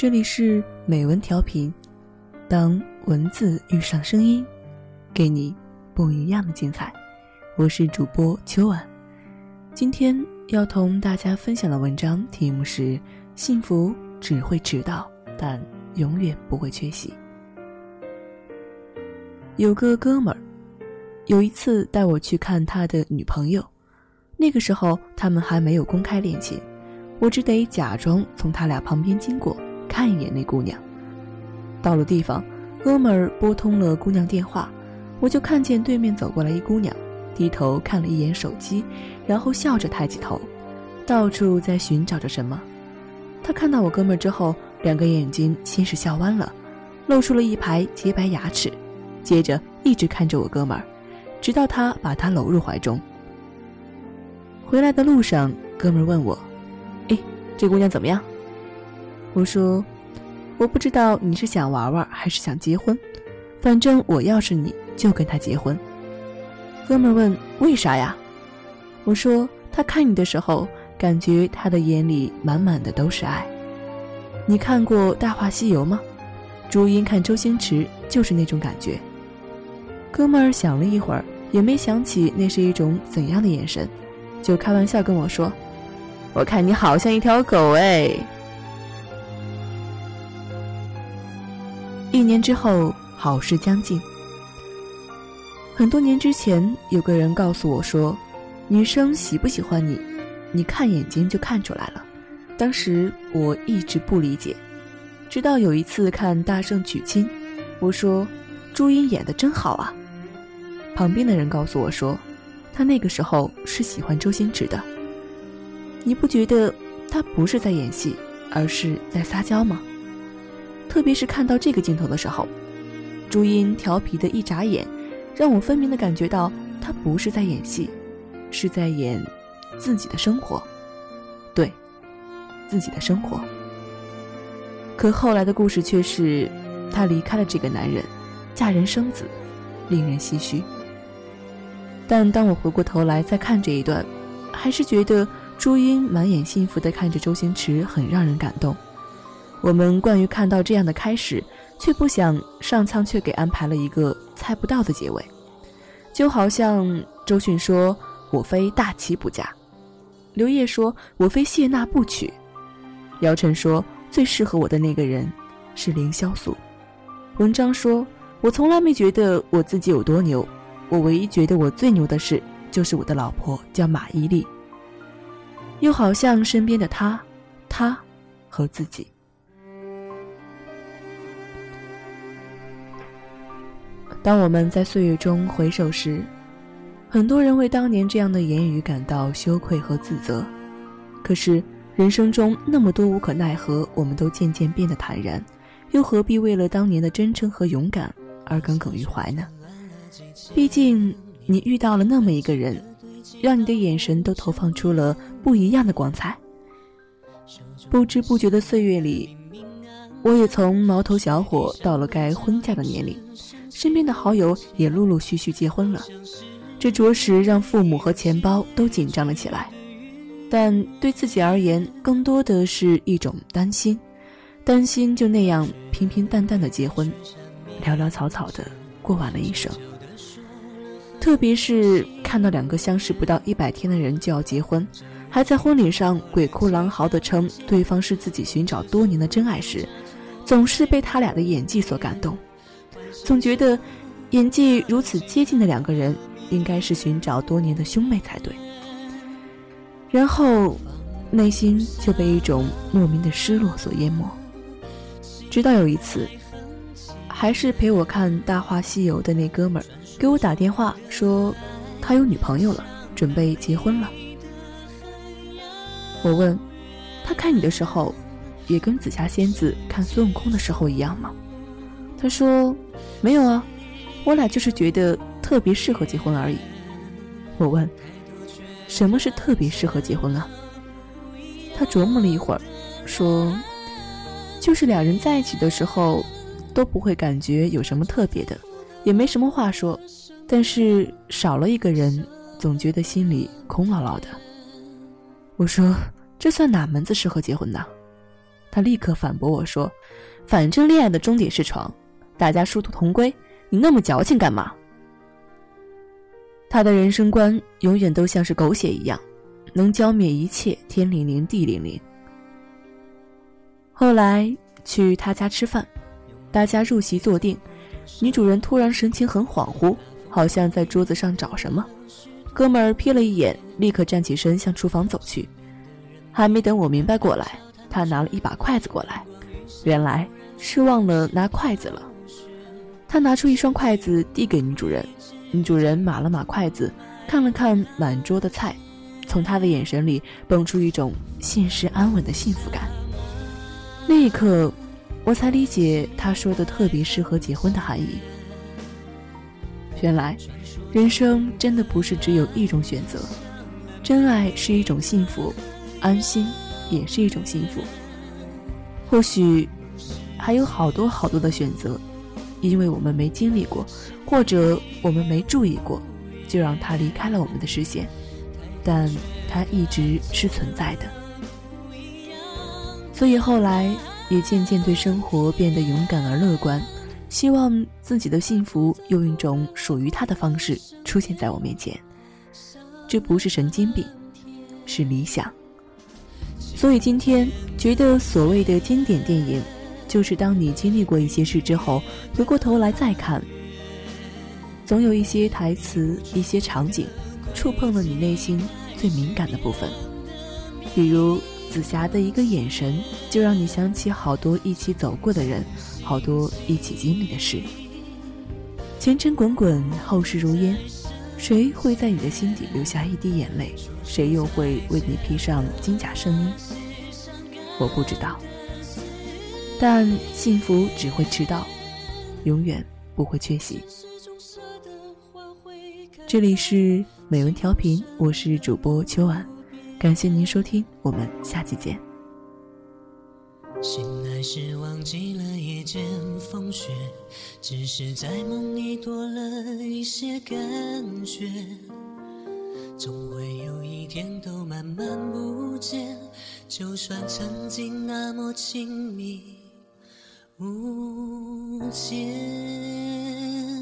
这里是美文调频，当文字遇上声音，给你不一样的精彩。我是主播秋婉，今天要同大家分享的文章题目是《幸福只会迟到，但永远不会缺席》。有个哥们儿，有一次带我去看他的女朋友，那个时候他们还没有公开恋情，我只得假装从他俩旁边经过，看一眼那姑娘。到了地方，哥们儿拨通了姑娘电话，我就看见对面走过来一姑娘，低头看了一眼手机，然后笑着抬起头，到处在寻找着什么。他看到我哥们儿之后，两个眼睛先是笑弯了，露出了一排洁白牙齿，接着一直看着我哥们儿，直到他把他搂入怀中。回来的路上，哥们儿问我，这姑娘怎么样？我说，我不知道你是想玩玩还是想结婚，反正我要是你就跟她结婚。哥们问，为啥呀？我说，她看你的时候，感觉她的眼里满满的都是爱。你看过《大话西游》吗？朱茵看周星驰就是那种感觉。哥们想了一会儿，也没想起那是一种怎样的眼神，就开玩笑跟我说，我看你好像一条狗哎。1年之后，好事将近。很多年之前，有个人告诉我说，女生喜不喜欢你，你看眼睛就看出来了。当时我一直不理解，直到有一次看《大圣娶亲》，我说，朱茵演得真好啊。旁边的人告诉我说，她那个时候是喜欢周星驰的。你不觉得他不是在演戏，而是在撒娇吗？特别是看到这个镜头的时候，朱茵调皮的一眨眼，让我分明的感觉到他不是在演戏，是在演自己的生活。对，自己的生活。可后来的故事却是，她离开了这个男人，嫁人生子，令人唏嘘。但当我回过头来再看这一段，还是觉得朱茵满眼幸福地看着周星驰，很让人感动。我们惯于看到这样的开始，却不想上苍却给安排了一个猜不到的结尾。就好像周迅说，我非大齐不嫁；刘烨说，我非谢娜不娶；姚晨说，最适合我的那个人是凌潇肃；文章说，我从来没觉得我自己有多牛，我唯一觉得我最牛的事就是我的老婆叫马伊琍。又好像身边的他和自己。当我们在岁月中回首时，很多人为当年这样的言语感到羞愧和自责。可是人生中那么多无可奈何，我们都渐渐变得坦然，又何必为了当年的真诚和勇敢而耿耿于怀呢？毕竟你遇到了那么一个人，让你的眼神都投放出了不一样的光彩。不知不觉的岁月里，我也从毛头小伙到了该婚嫁的年龄，身边的好友也陆陆续续结婚了，这着实让父母和钱包都紧张了起来。但对自己而言，更多的是一种担心，担心就那样平平淡淡的结婚，潦潦草草的过完了一生。特别是看到2个相识不到100天的人就要结婚，还在婚礼上鬼哭狼嚎地称对方是自己寻找多年的真爱时，总是被他俩的演技所感动，总觉得演技如此接近的2个人，应该是寻找多年的兄妹才对。然后内心就被一种莫名的失落所淹没。直到有一次，还是陪我看《大话西游》的那哥们儿给我打电话说，他有女朋友了，准备结婚了。我问他，看你的时候也跟紫霞仙子看孙悟空的时候一样吗？他说，没有啊，我俩就是觉得特别适合结婚而已。我问，什么是特别适合结婚啊？他琢磨了一会儿说，就是2人在一起的时候都不会感觉有什么特别的，也没什么话说，但是少了一个人，总觉得心里空落落的。我说，这算哪门子适合结婚呢？他立刻反驳我说，反正恋爱的终点是床，大家殊途同归，你那么矫情干嘛？他的人生观永远都像是狗血一样，能浇灭一切天灵灵地灵灵。后来去他家吃饭，大家入席坐定，女主人突然神情很恍惚，好像在桌子上找什么。哥们儿瞥了一眼，立刻站起身向厨房走去。还没等我明白过来，他拿了一把筷子过来，原来是忘了拿筷子了。他拿出一双筷子递给女主人，女主人码了码筷子，看了看满桌的菜，从他的眼神里蹦出一种现实安稳的幸福感。那一刻我才理解他说的特别适合结婚的含义。原来人生真的不是只有一种选择，真爱是一种幸福，安心也是一种幸福，或许还有好多好多的选择，因为我们没经历过，或者我们没注意过，就让它离开了我们的视线，但它一直是存在的。所以后来也渐渐对生活变得勇敢而乐观，希望自己的幸福用一种属于它的方式出现在我面前。这不是神经病，是理想。所以今天觉得所谓的经典电影，就是当你经历过一些事之后，回过头来再看，总有一些台词，一些场景触碰了你内心最敏感的部分。比如紫霞的一个眼神，就让你想起好多一起走过的人，好多一起经历的事。前尘滚滚，后事如烟，谁会在你的心底留下一滴眼泪，谁又会为你披上金甲圣衣，我不知道。但幸福只会迟到，永远不会缺席。这里是美文调频，我是主播秋婉，感谢您收听，我们下期见。醒来时忘记了夜间风雪，只是在梦里多了一些感觉，总会有一天都慢慢不见，就算曾经那么亲密无间。